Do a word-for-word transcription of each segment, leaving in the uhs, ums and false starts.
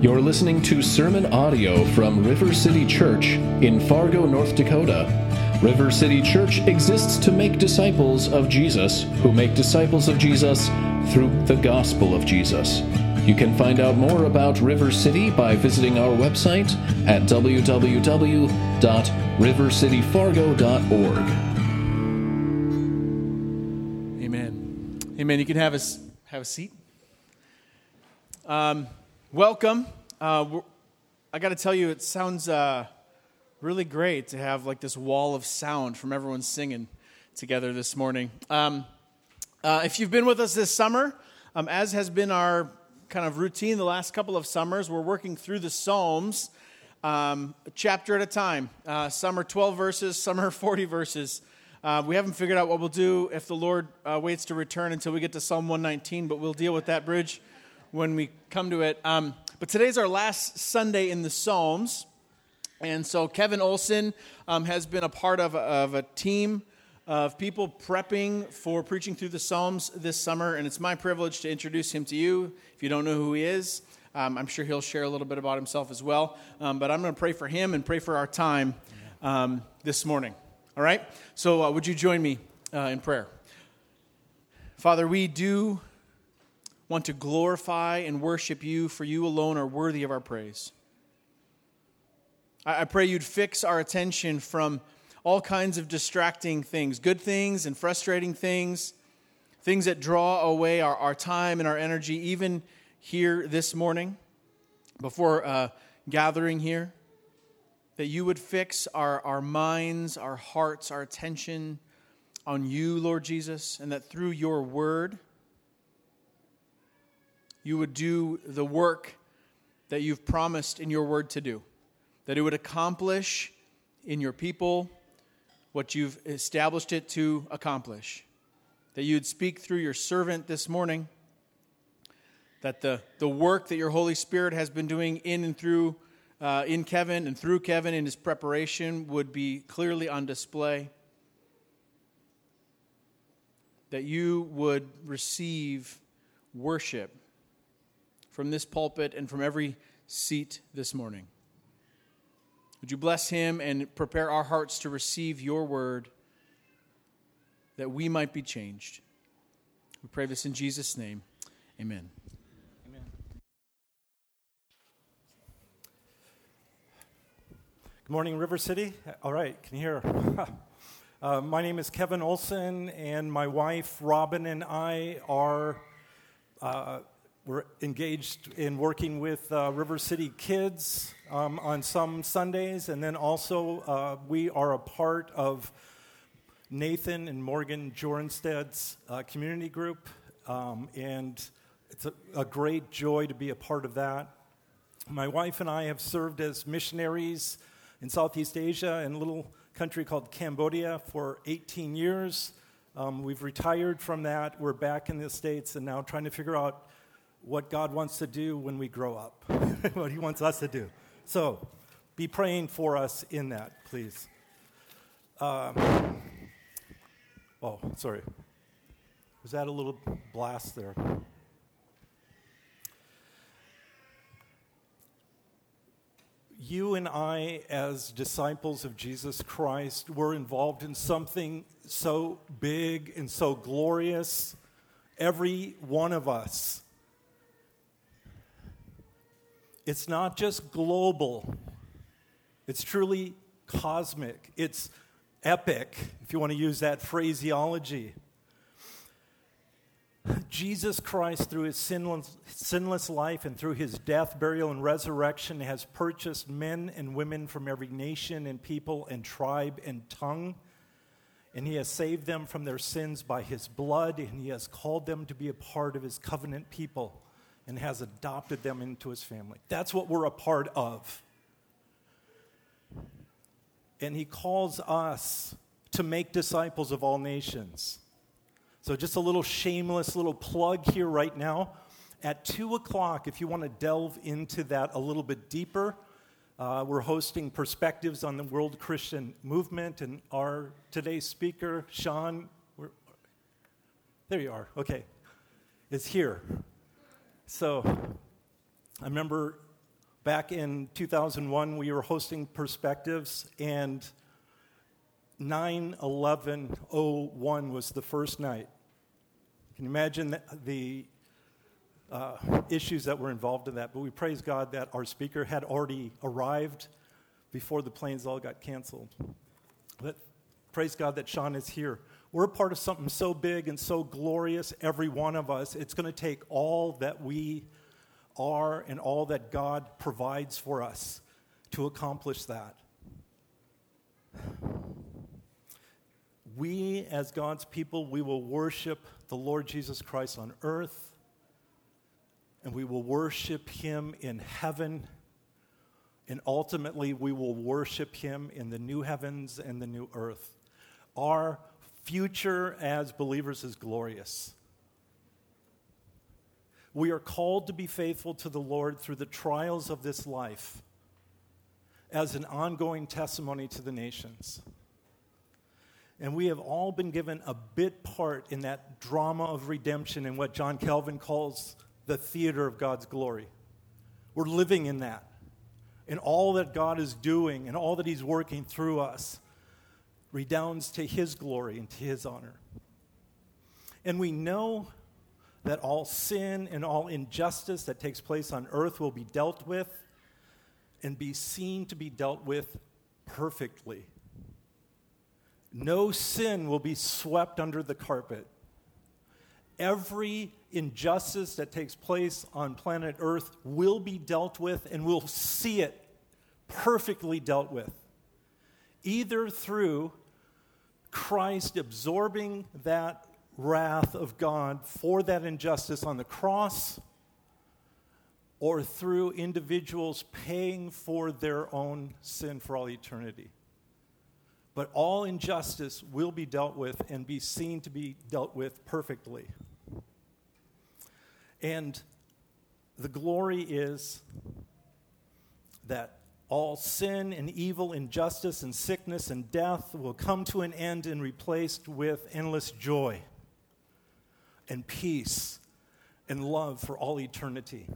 You're listening to sermon audio from River City Church in Fargo, North Dakota. River City Church exists to make disciples of Jesus who make disciples of Jesus through the gospel of Jesus. You can find out more about River City by visiting our website at w w w dot river city fargo dot org. Amen. Amen. You can have a, have a seat. Um... Welcome. Uh, we're, I got to tell you, it sounds uh, really great to have like this wall of sound from everyone singing together this morning. Um, uh, if you've been with us this summer, um, as has been our kind of routine the last couple of summers, we're working through the Psalms, um, a chapter at a time. Uh, some are twelve verses, some are forty verses. Uh, we haven't figured out what we'll do if the Lord uh, waits to return until we get to Psalm one nineteen, but we'll deal with that bridge when we come to it. Um, but today's our last Sunday in the Psalms, and so Kevin Olson um, has been a part of a, of a team of people prepping for preaching through the Psalms this summer, and it's my privilege to introduce him to you. If you don't know who he is, um, I'm sure he'll share a little bit about himself as well, um, but I'm going to pray for him and pray for our time um, this morning, all right? So uh, would you join me uh, in prayer? Father, we do want to glorify and worship you, for you alone are worthy of our praise. I pray you'd fix our attention from all kinds of distracting things, good things and frustrating things, things that draw away our, our time and our energy, even here this morning, before uh, gathering here, that you would fix our, our minds, our hearts, our attention on you, Lord Jesus, and that through your word, you would do the work that you've promised in your word to do, that it would accomplish in your people what you've established it to accomplish, that you'd speak through your servant this morning, that the, the work that your Holy Spirit has been doing in and through, uh, in Kevin and through Kevin in his preparation would be clearly on display, that you would receive worship from this pulpit and from every seat this morning. Would you bless him and prepare our hearts to receive your word, that we might be changed. We pray this in Jesus' name. Amen. Amen. Good morning, River City. All right, can you hear? uh, my name is Kevin Olson, and my wife, Robin, and I are... Uh, We're engaged in working with uh, River City Kids um, on some Sundays, and then also uh, we are a part of Nathan and Morgan Jorensted's uh, community group, um, and it's a, a great joy to be a part of that. My wife and I have served as missionaries in Southeast Asia in a little country called Cambodia for eighteen years. Um, we've retired from that. We're back in the States and now trying to figure out what God wants to do when we grow up, what he wants us to do. So be praying for us in that, please. Um, oh, sorry. Was that a little blast there? You and I, as disciples of Jesus Christ, were involved in something so big and so glorious. Every one of us. It's not just global. It's truly cosmic. It's epic, if you want to use that phraseology. Jesus Christ, through his sinless, sinless life and through his death, burial, and resurrection, has purchased men and women from every nation and people and tribe and tongue. And he has saved them from their sins by his blood, and he has called them to be a part of his covenant people, and has adopted them into his family. That's what we're a part of. And he calls us to make disciples of all nations. So just a little shameless little plug here right now. At two o'clock, if you want to delve into that a little bit deeper, uh, we're hosting Perspectives on the World Christian Movement, and our today's speaker, Sean, we're, there you are, okay, is here. So I remember Back in two thousand one, we were hosting Perspectives, and nine eleven oh one was the first night. Can you imagine the uh, issues that were involved in that? But we praise God that our speaker had already arrived before the planes all got canceled. But praise God that Sean is here. We're a part of something so big and so glorious, every one of us. It's going to take all that we are and all that God provides for us to accomplish that. We, as God's people, we will worship the Lord Jesus Christ on earth, and we will worship him in heaven, and ultimately we will worship him in the new heavens and the new earth. Our future as believers is glorious. We are called to be faithful to the Lord through the trials of this life as an ongoing testimony to the nations. And we have all been given a bit part in that drama of redemption in what John Calvin calls the theater of God's glory. We're living in that, and all that God is doing and all that he's working through us redounds to his glory and to his honor. And we know that all sin and all injustice that takes place on earth will be dealt with and be seen to be dealt with perfectly. No sin will be swept under the carpet. Every injustice that takes place on planet Earth will be dealt with, and we'll see it perfectly dealt with, either through Christ absorbing that wrath of God for that injustice on the cross, or through individuals paying for their own sin for all eternity. But all injustice will be dealt with and be seen to be dealt with perfectly. And the glory is that all sin and evil, injustice and sickness and death will come to an end and replaced with endless joy and peace and love for all eternity.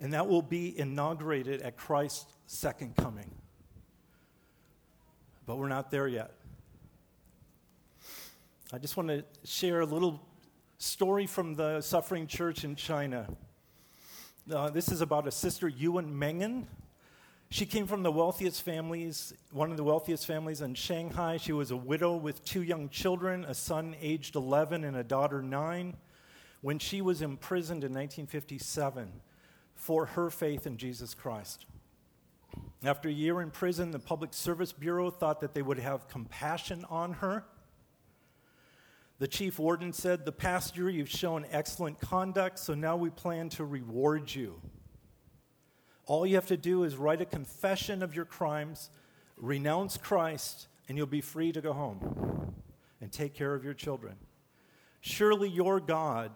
And that will be inaugurated at Christ's second coming. But we're not there yet. I just want to share a little story from the suffering church in China. Uh, this is about a sister, Yuan Mengen. She came from the wealthiest families, one of the wealthiest families in Shanghai. She was a widow with two young children, a son aged eleven and a daughter nine, when she was imprisoned in nineteen fifty-seven for her faith in Jesus Christ. After a year in prison, the Public Service Bureau thought that they would have compassion on her. The chief warden said, "The past year you've shown excellent conduct, so now we plan to reward you. All you have to do is write a confession of your crimes, renounce Christ, and you'll be free to go home and take care of your children. Surely your God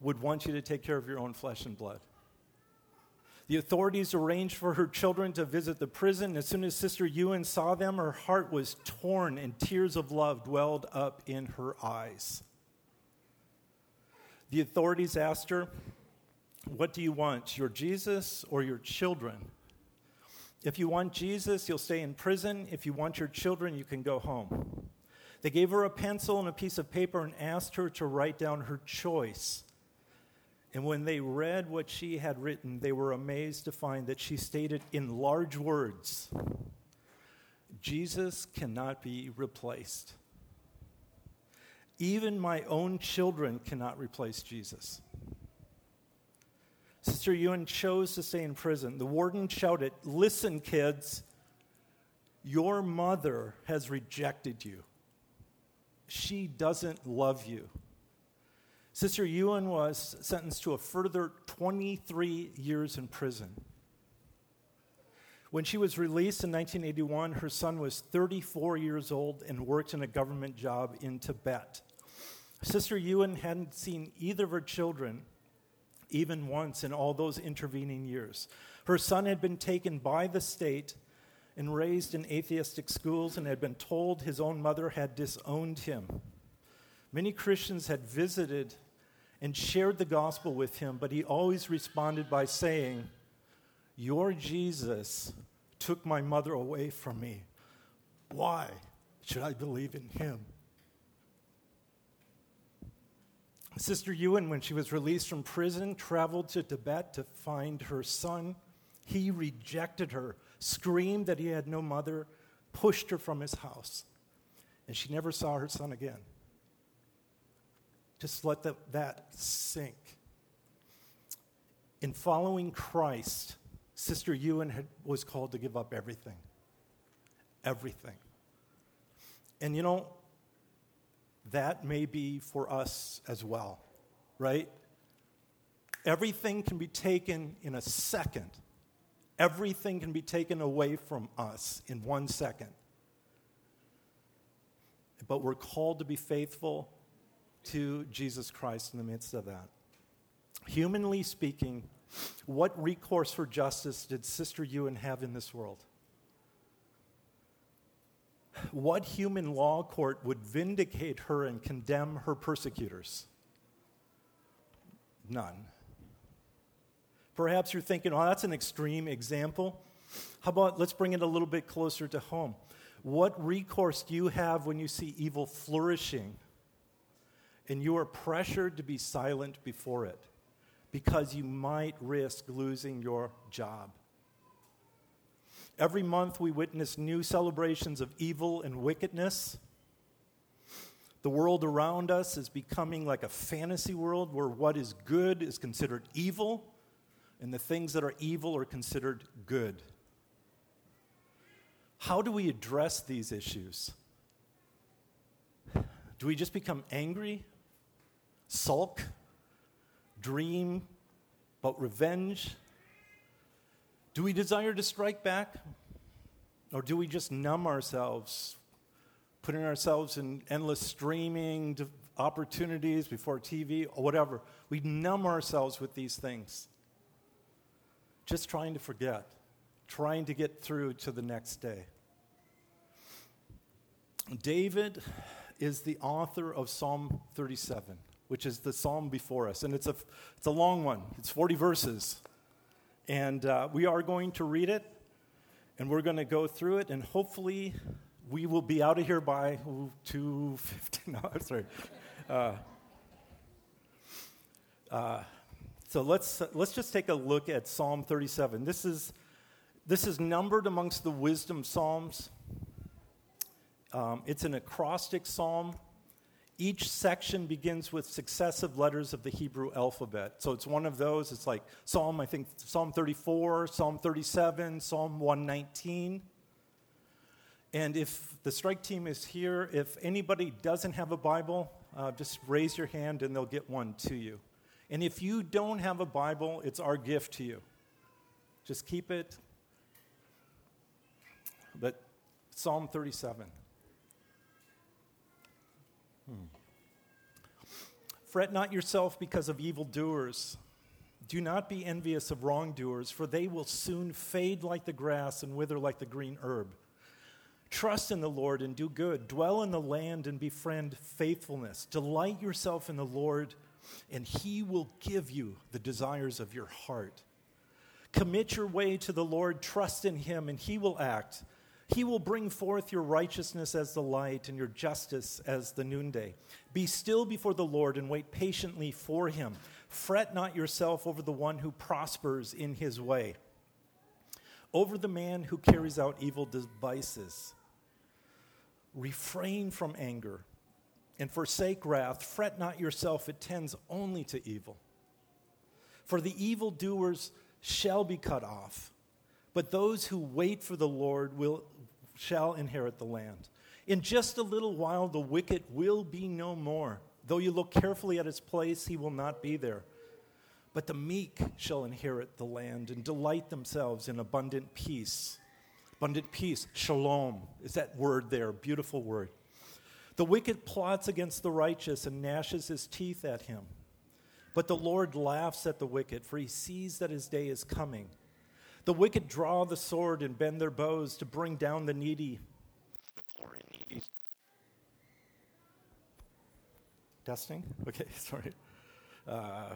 would want you to take care of your own flesh and blood." The authorities arranged for her children to visit the prison. As soon as Sister Yuan saw them, her heart was torn and tears of love welled up in her eyes. The authorities asked her, "What do you want, your Jesus or your children? If you want Jesus, you'll stay in prison. If you want your children, you can go home." They gave her a pencil and a piece of paper and asked her to write down her choice. And when they read what she had written, they were amazed to find that she stated in large words, "Jesus cannot be replaced. Even my own children cannot replace Jesus." Sister Yuan chose to stay in prison. The warden shouted, "Listen, kids, your mother has rejected you. She doesn't love you." Sister Yuan was sentenced to a further twenty-three years in prison. When she was released in nineteen eighty-one, her son was thirty-four years old and worked in a government job in Tibet. Sister Yuan hadn't seen either of her children even once in all those intervening years. Her son had been taken by the state and raised in atheistic schools and had been told his own mother had disowned him. Many Christians had visited and shared the gospel with him, but he always responded by saying, Your Jesus took my mother away from me. Why should I believe in him? Sister Yuan, when she was released from prison, traveled to Tibet to find her son. He rejected her, screamed that he had no mother, pushed her from his house, and she never saw her son again. Just let the, that sink. In following Christ, Sister Yuan had, was called to give up everything. Everything. And you know, that may be for us as well, right? Everything can be taken in a second. Everything can be taken away from us in one second. But we're called to be faithful to Jesus Christ in the midst of that. Humanly speaking, what recourse for justice did Sister Yuan have in this world? What human law court would vindicate her and condemn her persecutors? None. Perhaps you're thinking, oh, that's an extreme example. How about let's bring it a little bit closer to home. What recourse do you have when you see evil flourishing and you are pressured to be silent before it because you might risk losing your job? Every month we witness new celebrations of evil and wickedness. The world around us is becoming like a fantasy world where what is good is considered evil and the things that are evil are considered good. How do we address these issues? Do we just become angry, sulk, dream about revenge? Do we desire to strike back? Or do we just numb ourselves, putting ourselves in endless streaming opportunities before T V or whatever? We numb ourselves with these things, just trying to forget, trying to get through to the next day. David is the author of Psalm thirty-seven, which is the psalm before us. And it's a, it's a long one. It's forty verses. And uh, we are going to read it, and we're going to go through it, and hopefully we will be out of here by two fifty. No, I'm sorry. Uh, uh, so let's let's just take a look at Psalm thirty-seven. This is this is numbered amongst the wisdom psalms. Um, it's an acrostic psalm. Each section begins with successive letters of the Hebrew alphabet. So it's one of those. It's like Psalm, I think, Psalm thirty-four, Psalm thirty-seven, Psalm one nineteen. And if the strike team is here, if anybody doesn't have a Bible, uh, just raise your hand and they'll get one to you. And if you don't have a Bible, it's our gift to you. Just keep it. But Psalm thirty-seven. Hmm. Fret not yourself because of evildoers. Do not be envious of wrongdoers, for they will soon fade like the grass and wither like the green herb. Trust in the Lord and do good. Dwell in the land and befriend faithfulness. Delight yourself in the Lord, and he will give you the desires of your heart. Commit your way to the Lord. Trust in him, and he will act. He will bring forth your righteousness as the light and your justice as the noonday. Be still before the Lord and wait patiently for him. Fret not yourself over the one who prospers in his way, over the man who carries out evil devices. Refrain from anger and forsake wrath. Fret not yourself, it tends only to evil. For the evildoers shall be cut off, but those who wait for the Lord will shall inherit the land. In just a little while the wicked will be no more. Though you look carefully at his place, he will not be there. But the meek shall inherit the land and delight themselves in abundant peace. Abundant peace, shalom, is that word there, beautiful word. The wicked plots against the righteous and gnashes his teeth at him. But the Lord laughs at the wicked, for he sees that his day is coming. The wicked draw the sword and bend their bows to bring down the needy. Testing? Okay, sorry. Uh,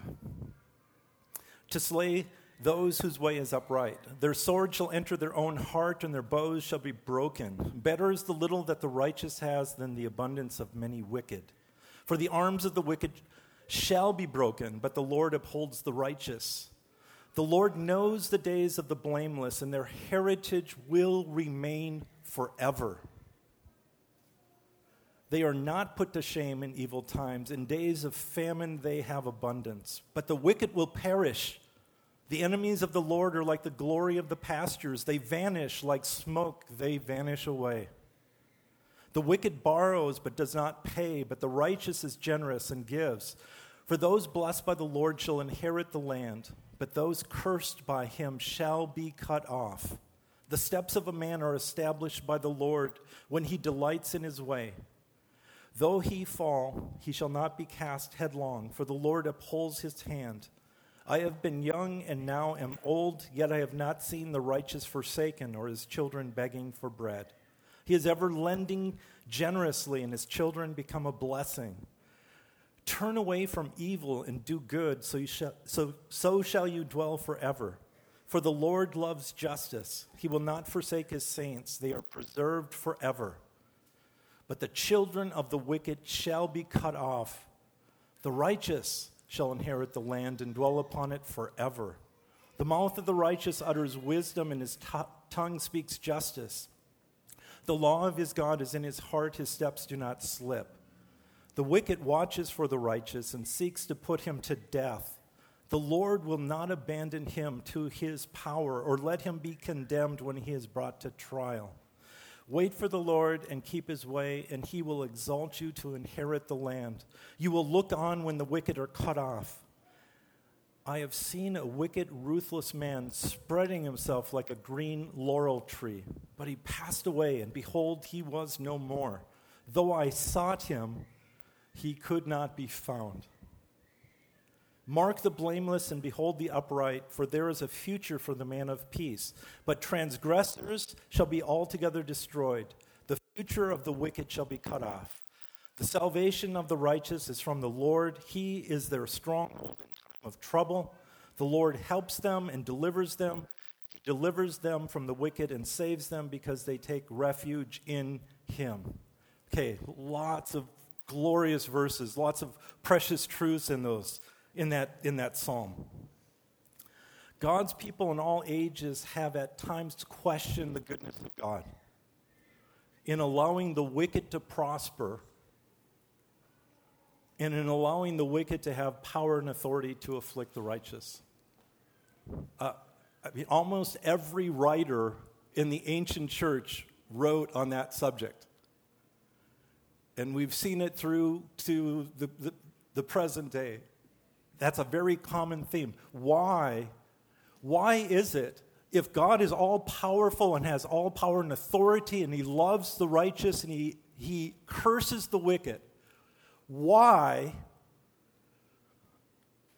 to slay those whose way is upright. Their sword shall enter their own heart, and their bows shall be broken. Better is the little that the righteous has than the abundance of many wicked. For the arms of the wicked shall be broken, but the Lord upholds the righteous. The Lord knows the days of the blameless, and their heritage will remain forever. They are not put to shame in evil times. In days of famine they have abundance. But the wicked will perish. The enemies of the Lord are like the glory of the pastures. They vanish like smoke. They vanish away. The wicked borrows but does not pay, but the righteous is generous and gives. For those blessed by the Lord shall inherit the land, but those cursed by him shall be cut off. The steps of a man are established by the Lord when he delights in his way. Though he fall, he shall not be cast headlong, for the Lord upholds his hand. I have been young and now am old, yet I have not seen the righteous forsaken or his children begging for bread. He is ever lending generously, and his children become a blessing. Turn away from evil and do good, so, you shall, so, so shall you dwell forever. For the Lord loves justice. He will not forsake his saints. They are preserved forever. But the children of the wicked shall be cut off. The righteous shall inherit the land and dwell upon it forever. The mouth of the righteous utters wisdom, and his t- tongue speaks justice. The law of his God is in his heart. His steps do not slip. The wicked watches for the righteous and seeks to put him to death. The Lord will not abandon him to his power or let him be condemned when he is brought to trial. Wait for the Lord and keep his way, and he will exalt you to inherit the land. You will look on when the wicked are cut off. I have seen a wicked, ruthless man spreading himself like a green laurel tree, but he passed away, and behold, he was no more. Though I sought him, he could not be found. Mark the blameless and behold the upright, for there is a future for the man of peace. But transgressors shall be altogether destroyed. The future of the wicked shall be cut off. The salvation of the righteous is from the Lord. He is their stronghold in time of trouble. The Lord helps them and delivers them. He delivers them from the wicked and saves them because they take refuge in him. Okay, lots of glorious verses, lots of precious truths in those. In that, in that psalm. God's people in all ages have at times questioned the goodness of God in allowing the wicked to prosper and in allowing the wicked to have power and authority to afflict the righteous. Uh, I mean, almost every writer in the ancient church wrote on that subject. And we've seen it through to the, the, the present day. That's a very common theme. Why? Why is it, if God is all-powerful and has all power and authority and he loves the righteous and he, he curses the wicked, why,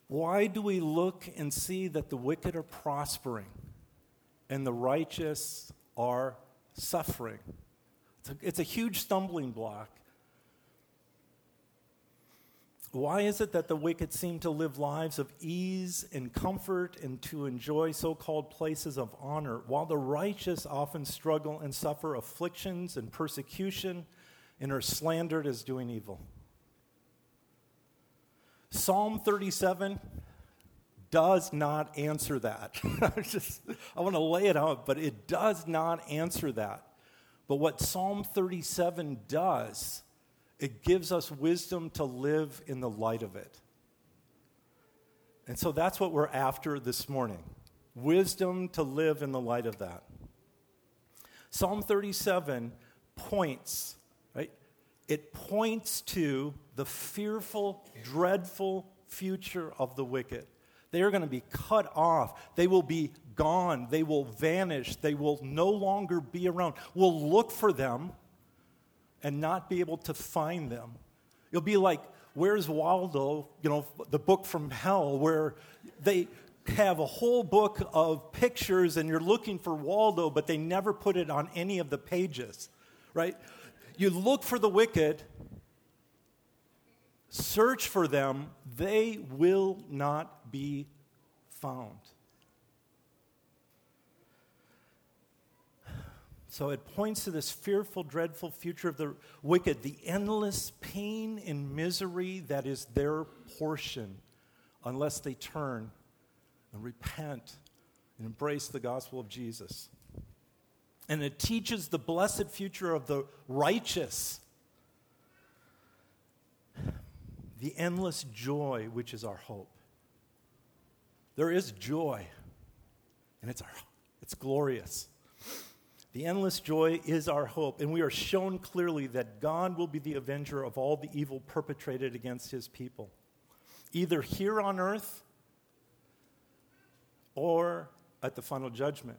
why do we look and see that the wicked are prospering and the righteous are suffering? It's a, it's a huge stumbling block. Why is it that the wicked seem to live lives of ease and comfort and to enjoy so-called places of honor, while the righteous often struggle and suffer afflictions and persecution and are slandered as doing evil? Psalm thirty-seven does not answer that. Just, I want to lay it out, but it does not answer that. But what Psalm thirty-seven does, it gives us wisdom to live in the light of it. And so that's what we're after this morning. Wisdom to live in the light of that. Psalm thirty-seven points, right? It points to the fearful, dreadful future of the wicked. They are going to be cut off. They will be gone. They will vanish. They will no longer be around. We'll look for them and not be able to find them. You'll be like, where's Waldo, you know, the book from hell, where they have a whole book of pictures and you're looking for Waldo, but they never put it on any of the pages, right? You look for the wicked, search for them, they will not be found. So it points to this fearful, dreadful future of the wicked, the endless pain and misery that is their portion unless they turn and repent and embrace the gospel of Jesus. And it teaches the blessed future of the righteous, the endless joy which is our hope. There is joy, and it's our, it's glorious. The endless joy is our hope, and we are shown clearly that God will be the avenger of all the evil perpetrated against his people, either here on earth or at the final judgment.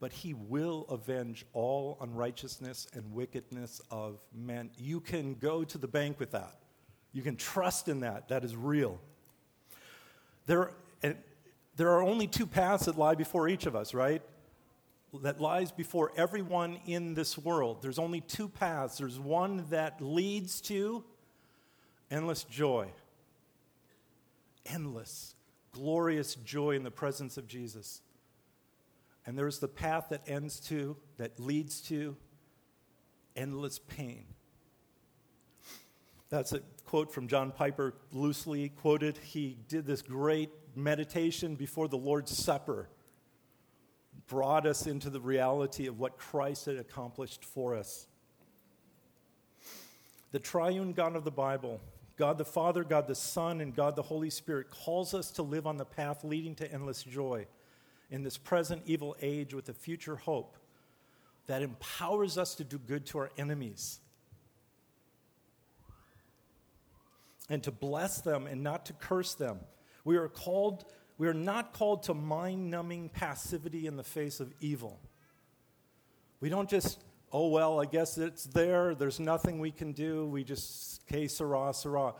But he will avenge all unrighteousness and wickedness of men. You can go to the bank with that. You can trust in that. That is real. There, and there are only two paths that lie before each of us, right? That lies before everyone in this world. There's only two paths. There's one that leads to endless joy. Endless, glorious joy in the presence of Jesus. And there's the path that ends to, that leads to endless pain. That's a quote from John Piper, loosely quoted. He did this great meditation before the Lord's Supper, brought us into the reality of what Christ had accomplished for us. The triune God of the Bible, God the Father, God the Son, and God the Holy Spirit, calls us to live on the path leading to endless joy in this present evil age with a future hope that empowers us to do good to our enemies and to bless them and not to curse them. We are called, we are not called to mind-numbing passivity in the face of evil. We don't just, oh, well, I guess it's there. There's nothing we can do. We just, okay, sirrah, sirrah.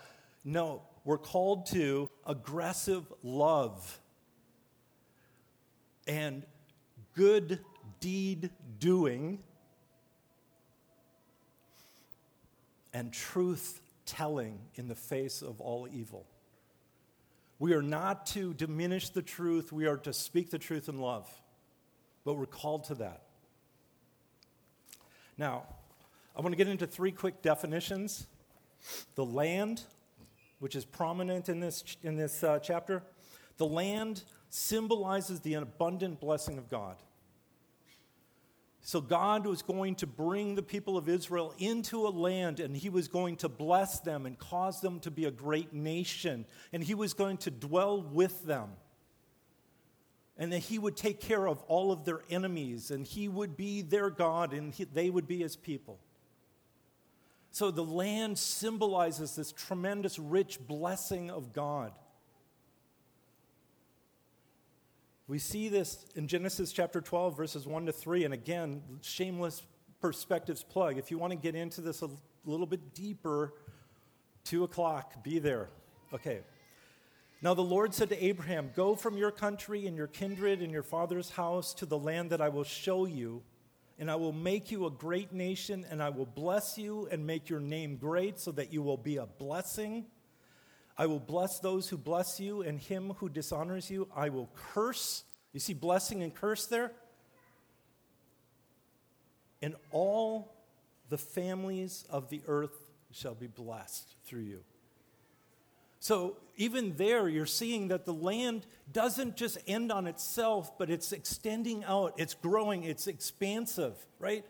No, we're called to aggressive love and good deed doing and truth telling in the face of all evil. We are not to diminish the truth. We are to speak the truth in love. But we're called to that. Now, I want to get into three quick definitions. The land, which is prominent in this, in this uh, chapter. The land symbolizes the abundant blessing of God. So God was going to bring the people of Israel into a land, and he was going to bless them and cause them to be a great nation, and he was going to dwell with them, and that he would take care of all of their enemies, and he would be their God, and he, they would be his people. So the land symbolizes this tremendous, rich blessing of God. We see this in Genesis chapter twelve, verses one to three, and again, shameless perspectives plug. If you want to get into this a little bit deeper, two o'clock, be there. Okay. Now the Lord said to Abraham, "Go from your country and your kindred and your father's house to the land that I will show you, and I will make you a great nation, and I will bless you and make your name great so that you will be a blessing. I will bless those who bless you, and him who dishonors you, I will curse." You see blessing and curse there? "And all the families of the earth shall be blessed through you." So even there, you're seeing that the land doesn't just end on itself, but it's extending out, it's growing, it's expansive, right?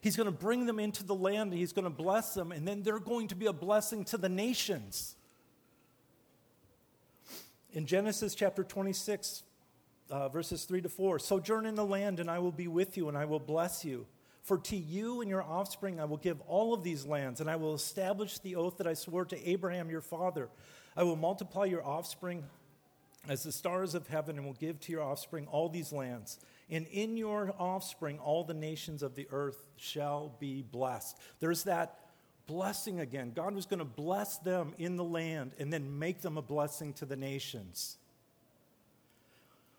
He's going to bring them into the land, and he's going to bless them, and then they're going to be a blessing to the nations. In Genesis chapter twenty-six, uh, verses three to four, "Sojourn in the land, and I will be with you, and I will bless you. For to you and your offspring I will give all of these lands, and I will establish the oath that I swore to Abraham your father. I will multiply your offspring as the stars of heaven, and will give to your offspring all these lands. And in your offspring all the nations of the earth shall be blessed." There's that blessing again. God was going to bless them in the land and then make them a blessing to the nations.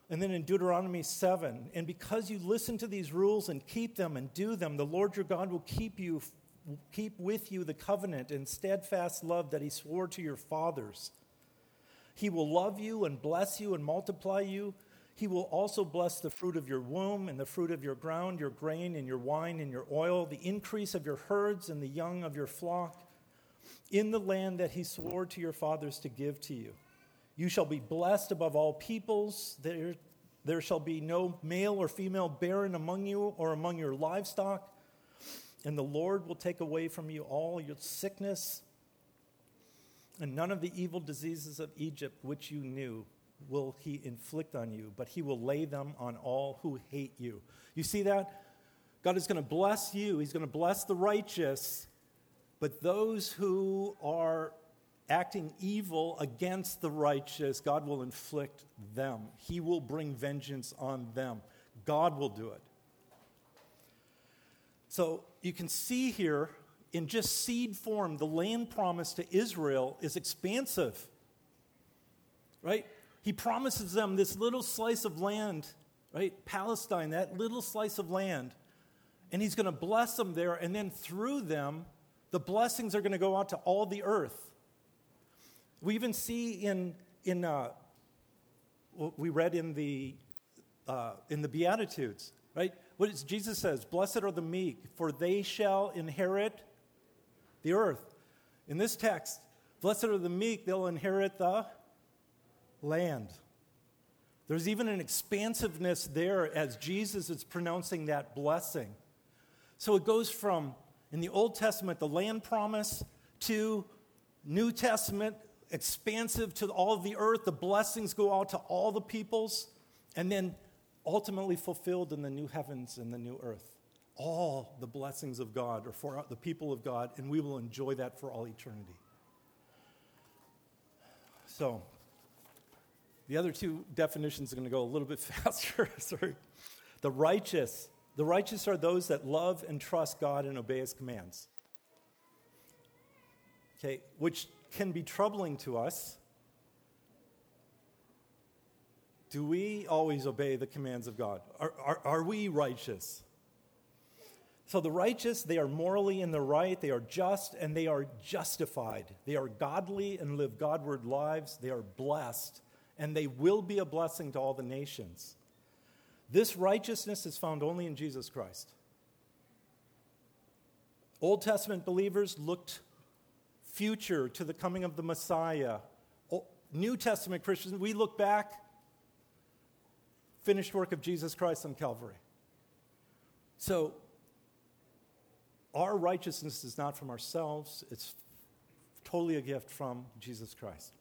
And then in Deuteronomy seven, "And because you listen to these rules and keep them and do them, the Lord your God will keep you, keep with you the covenant and steadfast love that he swore to your fathers. He will love you and bless you and multiply you. He will also bless the fruit of your womb and the fruit of your ground, your grain and your wine and your oil, the increase of your herds and the young of your flock. In the land that he swore to your fathers to give to you, you shall be blessed above all peoples. There, there shall be no male or female barren among you or among your livestock. And the Lord will take away from you all your sickness, and none of the evil diseases of Egypt which you knew will he inflict on you, but he will lay them on all who hate you. You see that? God is going to bless you. He's going to bless the righteous, but those who are acting evil against the righteous, God will inflict them. He will bring vengeance on them. God will do it. So you can see here, in just seed form, the land promise to Israel is expansive, right? He promises them this little slice of land, right? Palestine, that little slice of land. And he's going to bless them there, and then through them, the blessings are going to go out to all the earth. We even see in, in uh, we read in the, uh, in the Beatitudes, right? What is, Jesus says, blessed are the meek, for they shall inherit the earth. In this text, blessed are the meek, they'll inherit the land. There's even an expansiveness there as Jesus is pronouncing that blessing. So it goes from, in the Old Testament, the land promise, to New Testament, expansive to all of the earth. The blessings go out to all the peoples, and then ultimately fulfilled in the new heavens and the new earth. All the blessings of God are for the people of God, and we will enjoy that for all eternity. So, the other two definitions are going to go a little bit faster. Sorry. The righteous. The righteous are those that love and trust God and obey his commands. Okay, which can be troubling to us. Do we always obey the commands of God? Are, are, are we righteous? So the righteous, they are morally in the right, they are just, and they are justified. They are godly and live Godward lives. They are blessed, and they will be a blessing to all the nations. This righteousness is found only in Jesus Christ. Old Testament believers looked future to the coming of the Messiah. New Testament Christians, we look back, finished work of Jesus Christ on Calvary. So, our righteousness is not from ourselves. It's totally a gift from Jesus Christ.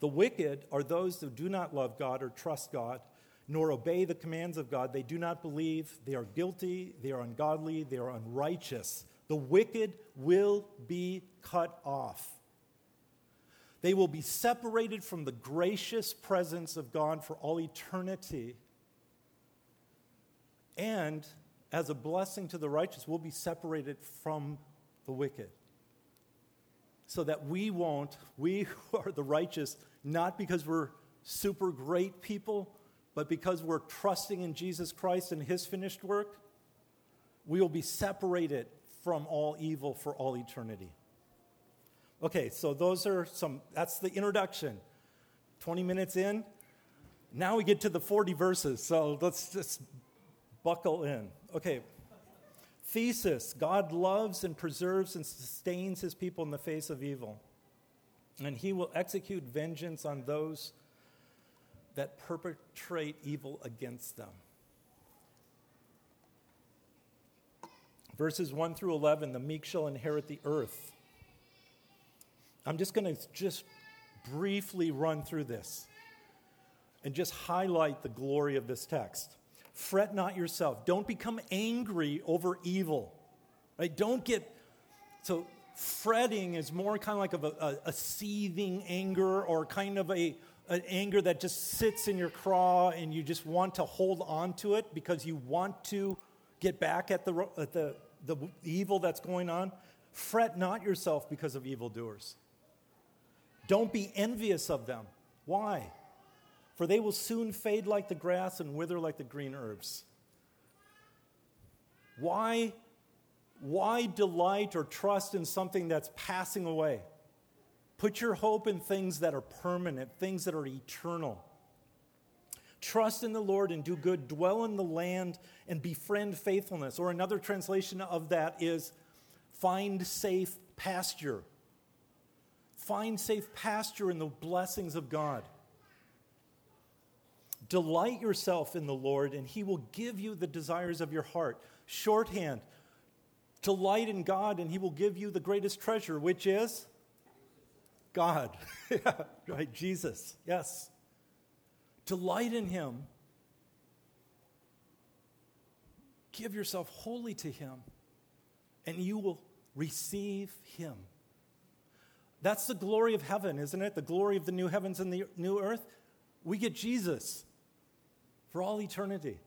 The wicked are those who do not love God or trust God, nor obey the commands of God. They do not believe. They are guilty. They are ungodly. They are unrighteous. The wicked will be cut off. They will be separated from the gracious presence of God for all eternity. And as a blessing to the righteous, we'll be separated from the wicked. So that we won't, we who are the righteous, not because we're super great people, but because we're trusting in Jesus Christ and his finished work, we will be separated from all evil for all eternity. Okay, so those are some, that's the introduction. twenty minutes in, now we get to the forty verses, so let's just buckle in. Okay, thesis, God loves and preserves and sustains his people in the face of evil, and he will execute vengeance on those that perpetrate evil against them. Verses one through eleven, the meek shall inherit the earth. I'm just going to just briefly run through this and just highlight the glory of this text. Fret not yourself. Don't become angry over evil. Right? Don't get, so fretting is more kind of like of a, a, a seething anger or kind of a an anger that just sits in your craw and you just want to hold on to it because you want to get back at the at the, the evil that's going on. Fret not yourself because of evildoers. Don't be envious of them. Why? For they will soon fade like the grass and wither like the green herbs. Why, why delight or trust in something that's passing away? Put your hope in things that are permanent, things that are eternal. Trust in the Lord and do good. Dwell in the land and befriend faithfulness. Or another translation of that is find safe pasture. Find safe pasture in the blessings of God. Delight yourself in the Lord, and He will give you the desires of your heart. Shorthand, delight in God, and He will give you the greatest treasure, which is God. Yeah, right, Jesus, yes. Delight in Him. Give yourself wholly to Him, and you will receive Him. That's the glory of heaven, isn't it? The glory of the new heavens and the new earth. We get Jesus for all eternity.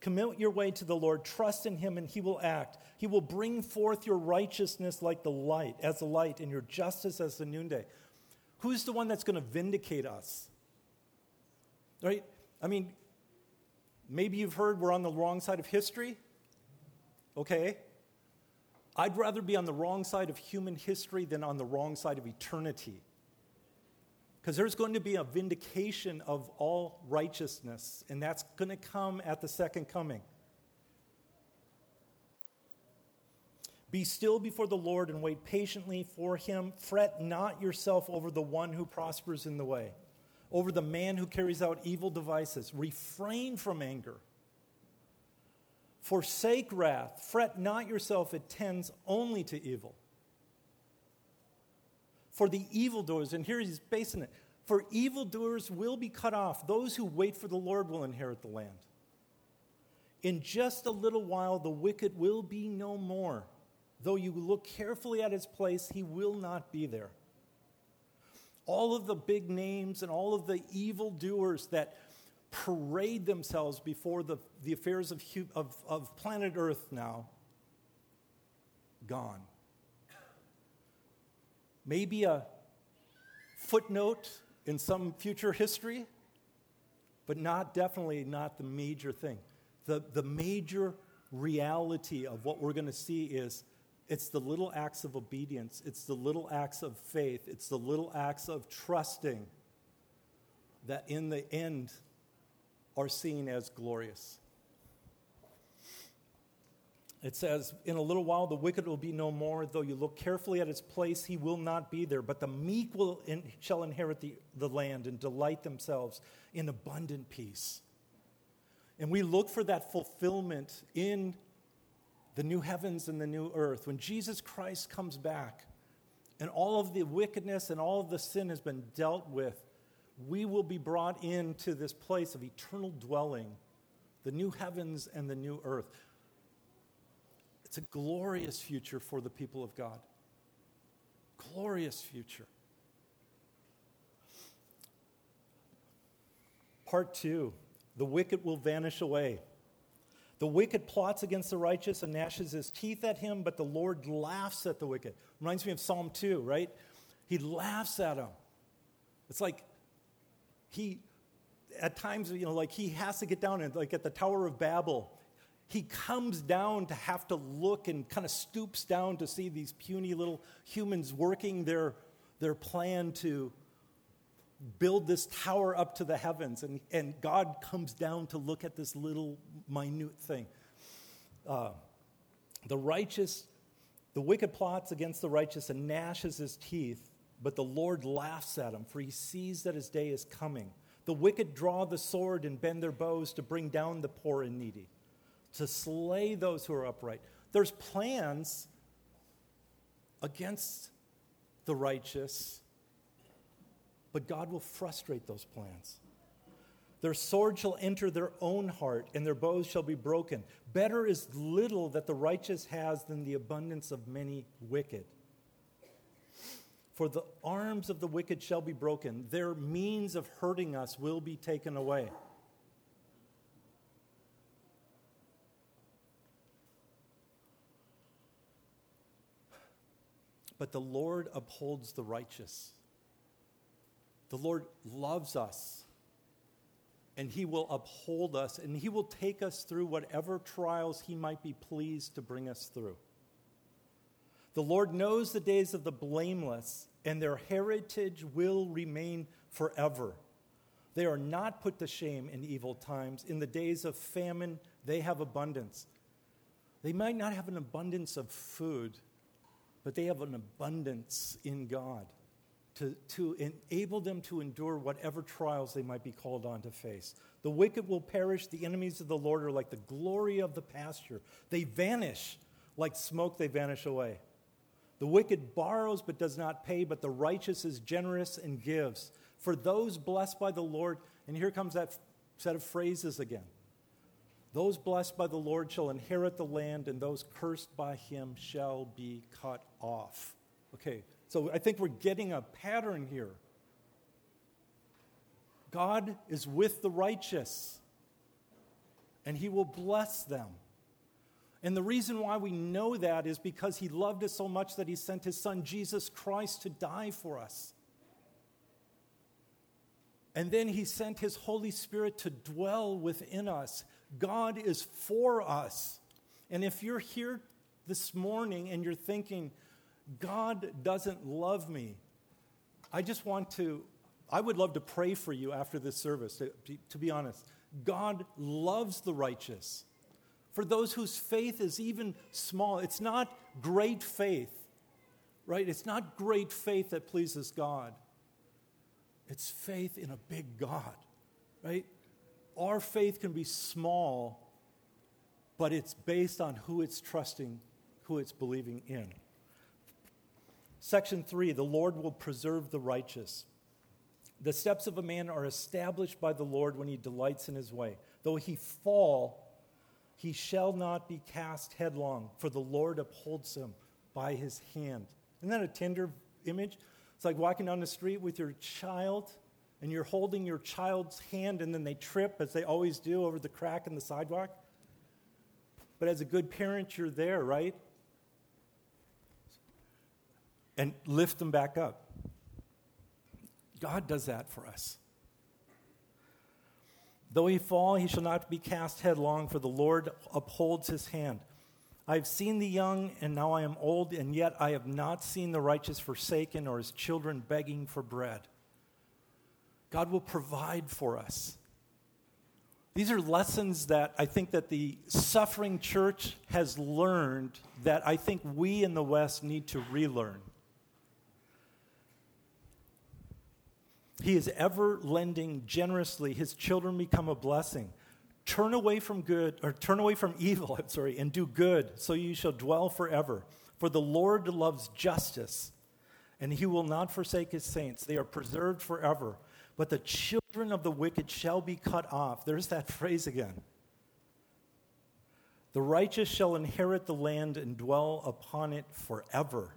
Commit your way to the Lord. Trust in Him, and He will act. He will bring forth your righteousness like the light, as the light, and your justice as the noonday. Who's the one that's going to vindicate us? Right? I mean, maybe you've heard we're on the wrong side of history. Okay. I'd rather be on the wrong side of human history than on the wrong side of eternity. Because there's going to be a vindication of all righteousness, and that's going to come at the second coming. Be still before the Lord and wait patiently for Him. Fret not yourself over the one who prospers in the way, over the man who carries out evil devices. Refrain from anger. Forsake wrath. Fret not yourself. It tends only to evil. For the evildoers, and here he's basing it, for evildoers will be cut off. Those who wait for the Lord will inherit the land. In just a little while, the wicked will be no more. Though you look carefully at his place, he will not be there. All of the big names and all of the evildoers that parade themselves before the, the affairs of, of, of planet Earth now, gone. Maybe a footnote in some future history, but not definitely not the major thing. The, the major reality of what we're going to see is it's the little acts of obedience. It's the little acts of faith. It's the little acts of trusting that in the end are seen as glorious. It says, in a little while the wicked will be no more. Though you look carefully at his place, he will not be there. But the meek will in, shall inherit the, the land and delight themselves in abundant peace. And we look for that fulfillment in the new heavens and the new earth. When Jesus Christ comes back and all of the wickedness and all of the sin has been dealt with, we will be brought into this place of eternal dwelling, the new heavens and the new earth. It's a glorious future for the people of God. Glorious future. Part two, the wicked will vanish away. The wicked plots against the righteous and gnashes his teeth at him, but the Lord laughs at the wicked. Reminds me of Psalm two, right? He laughs at him. It's like he, at times, you know, like he has to get down and like at the Tower of Babel, he comes down to have to look and kind of stoops down to see these puny little humans working their, their plan to build this tower up to the heavens. And, and God comes down to look at this little minute thing. Uh, the righteous, the wicked plots against the righteous and gnashes his teeth, but the Lord laughs at him, for he sees that his day is coming. The wicked draw the sword and bend their bows to bring down the poor and needy, to slay those who are upright. There's plans against the righteous, but God will frustrate those plans. Their sword shall enter their own heart, and their bows shall be broken. Better is little that the righteous has than the abundance of many wicked. For the arms of the wicked shall be broken. Their means of hurting us will be taken away. But the Lord upholds the righteous. The Lord loves us, and He will uphold us, and He will take us through whatever trials He might be pleased to bring us through. The Lord knows the days of the blameless, and their heritage will remain forever. They are not put to shame in evil times. In the days of famine, they have abundance. They might not have an abundance of food, but they have an abundance in God to, to enable them to endure whatever trials they might be called on to face. The wicked will perish. The enemies of the Lord are like the glory of the pasture. They vanish. Like smoke, they vanish away. The wicked borrows but does not pay, but the righteous is generous and gives. For those blessed by the Lord, and here comes that set of phrases again. Those blessed by the Lord shall inherit the land, and those cursed by him shall be cut off. Okay, so I think we're getting a pattern here. God is with the righteous, and he will bless them. And the reason why we know that is because he loved us so much that he sent his son Jesus Christ to die for us. And then he sent his Holy Spirit to dwell within us. God is for us. And if you're here this morning and you're thinking, God doesn't love me, I just want to, I would love to pray for you after this service, to, to be honest. God loves the righteous. For those whose faith is even small, it's not great faith, right? It's not great faith that pleases God. It's faith in a big God, right? Our faith can be small, but it's based on who it's trusting, who it's believing in. Section three, the Lord will preserve the righteous. The steps of a man are established by the Lord when he delights in his way. Though he fall, he shall not be cast headlong, for the Lord upholds him by his hand. Isn't that a tender image? It's like walking down the street with your child, and you're holding your child's hand, and then they trip, as they always do, over the crack in the sidewalk. But as a good parent, you're there, right? And lift them back up. God does that for us. Though he fall, he shall not be cast headlong, for the Lord upholds his hand. I have seen the young, and now I am old, and yet I have not seen the righteous forsaken or his children begging for bread. God will provide for us. These are lessons that I think that the suffering church has learned that I think we in the West need to relearn. He is ever lending generously. His children become a blessing. Turn away from good, or turn away from evil, I'm sorry, and do good, so you shall dwell forever. For the Lord loves justice, and he will not forsake his saints. They are preserved forever. But the children of the wicked shall be cut off. There's that phrase again. The righteous shall inherit the land and dwell upon it forever.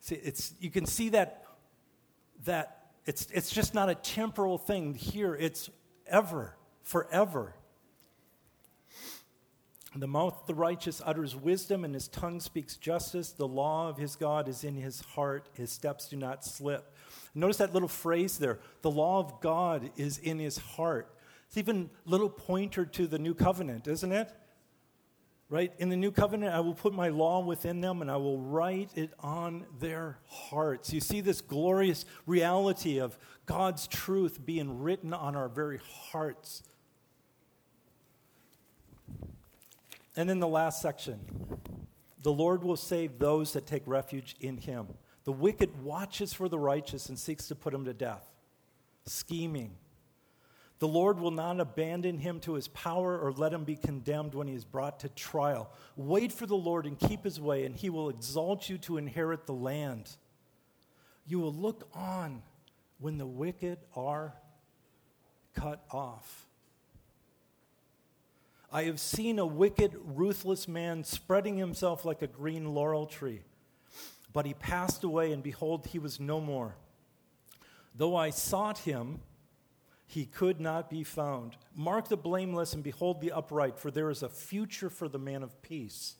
See, it's you can see that. That it's it's just not a temporal thing here. It's ever, forever. The mouth of the righteous utters wisdom, and his tongue speaks justice. The law of his God is in his heart. His steps do not slip. Notice that little phrase there. The law of God is in his heart. It's even a little pointer to the new covenant, isn't it? Right? In the new covenant, I will put my law within them, and I will write it on their hearts. You see this glorious reality of God's truth being written on our very hearts. And then the last section. The Lord will save those that take refuge in him. The wicked watches for the righteous and seeks to put him to death. Scheming. The Lord will not abandon him to his power or let him be condemned when he is brought to trial. Wait for the Lord and keep his way, and he will exalt you to inherit the land. You will look on when the wicked are cut off. I have seen a wicked, ruthless man spreading himself like a green laurel tree. But he passed away, and behold, he was no more. Though I sought him, he could not be found. Mark the blameless and behold the upright, for there is a future for the man of peace.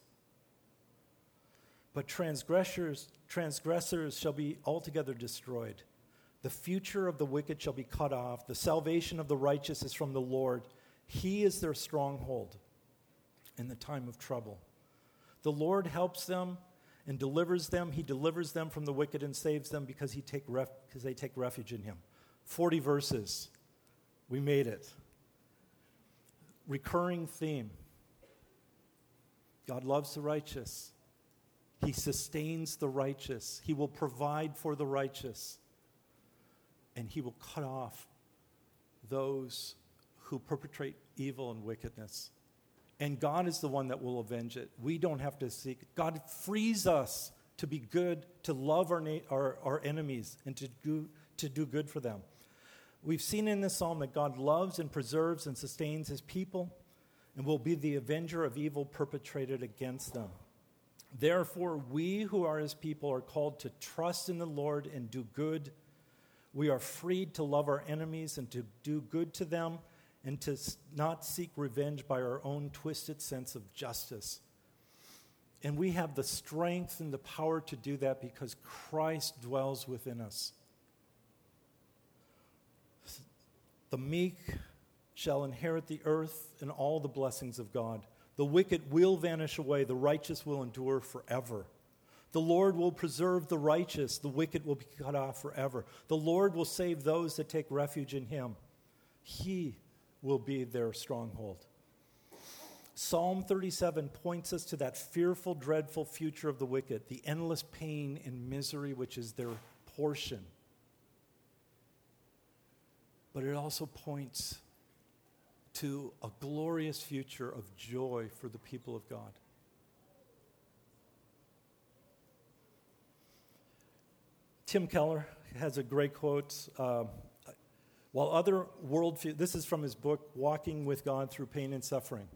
But transgressors, transgressors shall be altogether destroyed. The future of the wicked shall be cut off. The salvation of the righteous is from the Lord. He is their stronghold in the time of trouble. The Lord helps them and delivers them. He delivers them from the wicked and saves them because he take ref- because they take refuge in him. forty verses. We made it. Recurring theme. God loves the righteous. He sustains the righteous. He will provide for the righteous. And he will cut off those who perpetrate evil and wickedness. And God is the one that will avenge it. We don't have to seek. God frees us to be good, to love our na- our, our enemies, and to do, to do good for them. We've seen in this psalm that God loves and preserves and sustains his people and will be the avenger of evil perpetrated against them. Therefore, we who are his people are called to trust in the Lord and do good. We are freed to love our enemies and to do good to them and to not seek revenge by our own twisted sense of justice. And we have the strength and the power to do that because Christ dwells within us. The meek shall inherit the earth and all the blessings of God. The wicked will vanish away. The righteous will endure forever. The Lord will preserve the righteous. The wicked will be cut off forever. The Lord will save those that take refuge in him. He will be their stronghold. Psalm thirty-seven points us to that fearful, dreadful future of the wicked, the endless pain and misery which is their portion. But it also points to a glorious future of joy for the people of God. Tim Keller has a great quote. Uh, While other world views, this is from his book, Walking with God Through Pain and Suffering.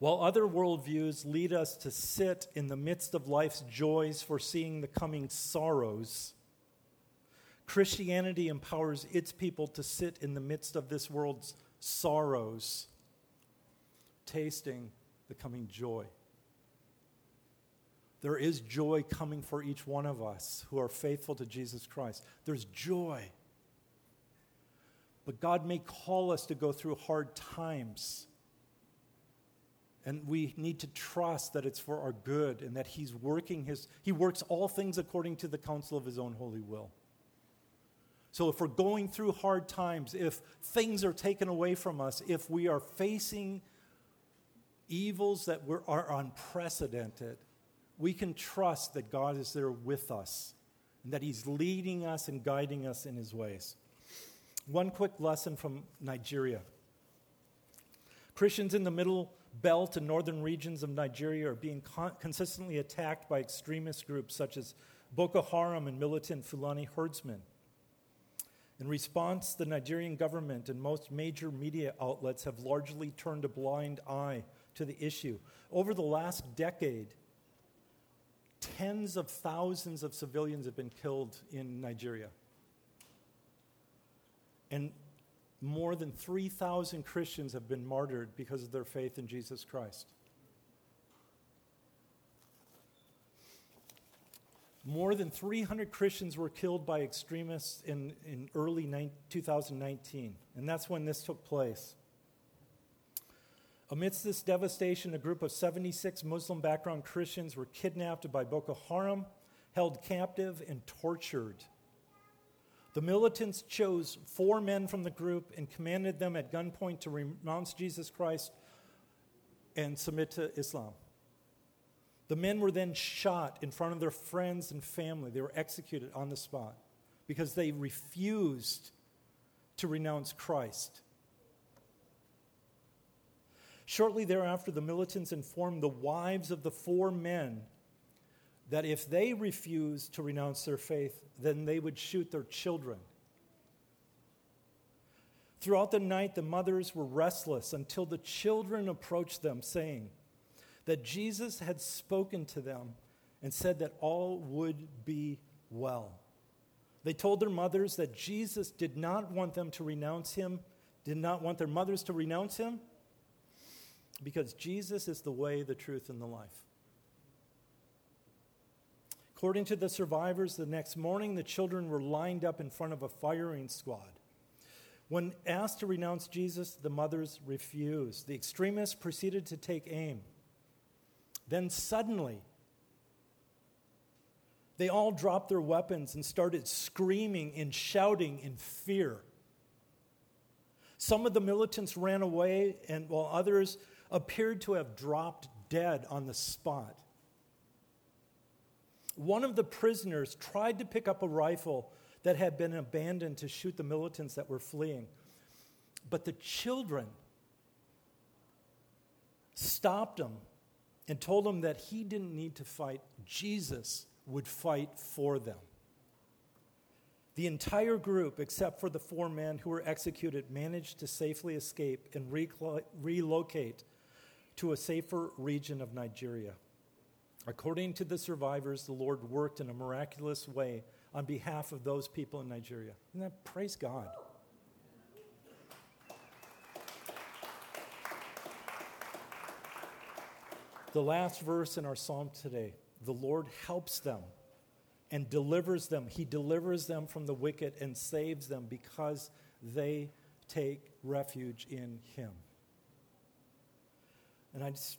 While other worldviews lead us to sit in the midst of life's joys, foreseeing the coming sorrows, Christianity empowers its people to sit in the midst of this world's sorrows, tasting the coming joy. There is joy coming for each one of us who are faithful to Jesus Christ. There's joy. But God may call us to go through hard times. And we need to trust that it's for our good and that he's working his, he works all things according to the counsel of his own holy will. So if we're going through hard times, if things are taken away from us, if we are facing evils that we're, are unprecedented, we can trust that God is there with us and that he's leading us and guiding us in his ways. One quick lesson from Nigeria. Christians in the Middle Belt and northern regions of Nigeria are being con- consistently attacked by extremist groups such as Boko Haram and militant Fulani herdsmen. In response, the Nigerian government and most major media outlets have largely turned a blind eye to the issue. Over the last decade, tens of thousands of civilians have been killed in Nigeria. And more than three thousand Christians have been martyred because of their faith in Jesus Christ. More than three hundred Christians were killed by extremists in, in early ni- twenty nineteen, and that's when this took place. Amidst this devastation, a group of seventy-six Muslim-background Christians were kidnapped by Boko Haram, held captive, and tortured. The militants chose four men from the group and commanded them at gunpoint to renounce Jesus Christ and submit to Islam. The men were then shot in front of their friends and family. They were executed on the spot because they refused to renounce Christ. Shortly thereafter, the militants informed the wives of the four men that if they refused to renounce their faith, then they would shoot their children. Throughout the night, the mothers were restless until the children approached them, saying that Jesus had spoken to them and said that all would be well. They told their mothers that Jesus did not want them to renounce him, did not want their mothers to renounce him, because Jesus is the way, the truth, and the life. According to the survivors, the next morning, the children were lined up in front of a firing squad. When asked to renounce Jesus, the mothers refused. The extremists proceeded to take aim. Then suddenly, they all dropped their weapons and started screaming and shouting in fear. Some of the militants ran away, and while others appeared to have dropped dead on the spot. One of the prisoners tried to pick up a rifle that had been abandoned to shoot the militants that were fleeing. But the children stopped him and told him that he didn't need to fight. Jesus would fight for them. The entire group, except for the four men who were executed, managed to safely escape and reclo- relocate to a safer region of Nigeria. According to the survivors, the Lord worked in a miraculous way on behalf of those people in Nigeria. Isn't that, praise God. The last verse in our psalm today, the Lord helps them and delivers them. He delivers them from the wicked and saves them because they take refuge in him. And I just,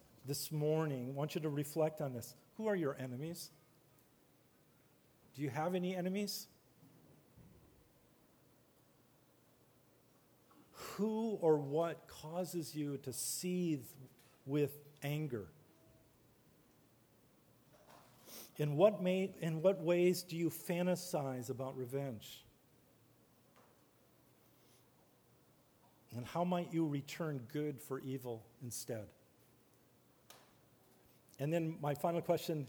this morning, I want you to reflect on this. Who are your enemies? Do you have any enemies? Who or what causes you to seethe with anger? In what, may, in what ways do you fantasize about revenge? And how might you return good for evil instead? And then my final question,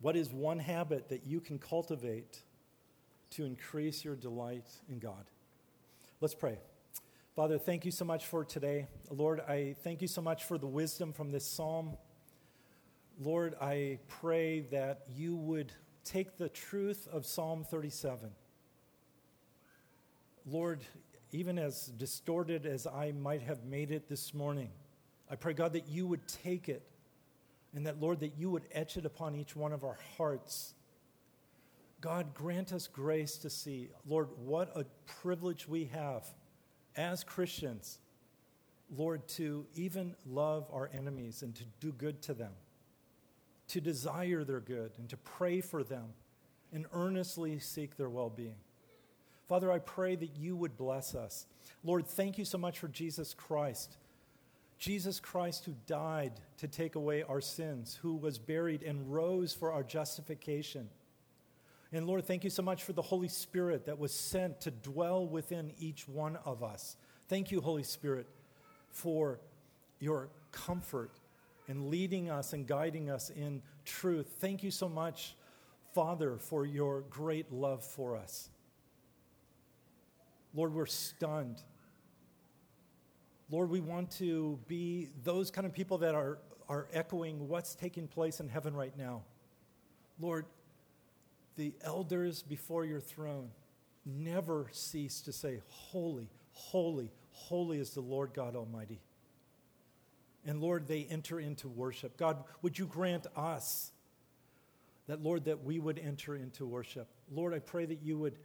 what is one habit that you can cultivate to increase your delight in God? Let's pray. Father, thank you so much for today. Lord, I thank you so much for the wisdom from this psalm. Lord, I pray that you would take the truth of Psalm thirty-seven. Lord, even as distorted as I might have made it this morning, I pray, God, that you would take it and that, Lord, that you would etch it upon each one of our hearts. God, grant us grace to see, Lord, what a privilege we have as Christians, Lord, to even love our enemies and to do good to them, to desire their good and to pray for them and earnestly seek their well-being. Father, I pray that you would bless us. Lord, thank you so much for Jesus Christ. Jesus Christ who died to take away our sins, who was buried and rose for our justification. And Lord, thank you so much for the Holy Spirit that was sent to dwell within each one of us. Thank you, Holy Spirit, for your comfort and leading us and guiding us in truth. Thank you so much, Father, for your great love for us. Lord, we're stunned. Lord, we want to be those kind of people that are, are echoing what's taking place in heaven right now. Lord, the elders before your throne never cease to say, holy, holy, holy is the Lord God Almighty. And Lord, they enter into worship. God, would you grant us that, Lord, that we would enter into worship. Lord, I pray that you would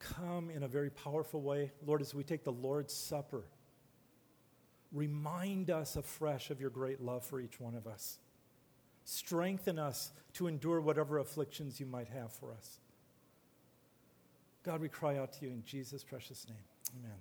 come in a very powerful way. Lord, as we take the Lord's Supper, remind us afresh of your great love for each one of us. Strengthen us to endure whatever afflictions you might have for us. God, we cry out to you in Jesus' precious name. Amen.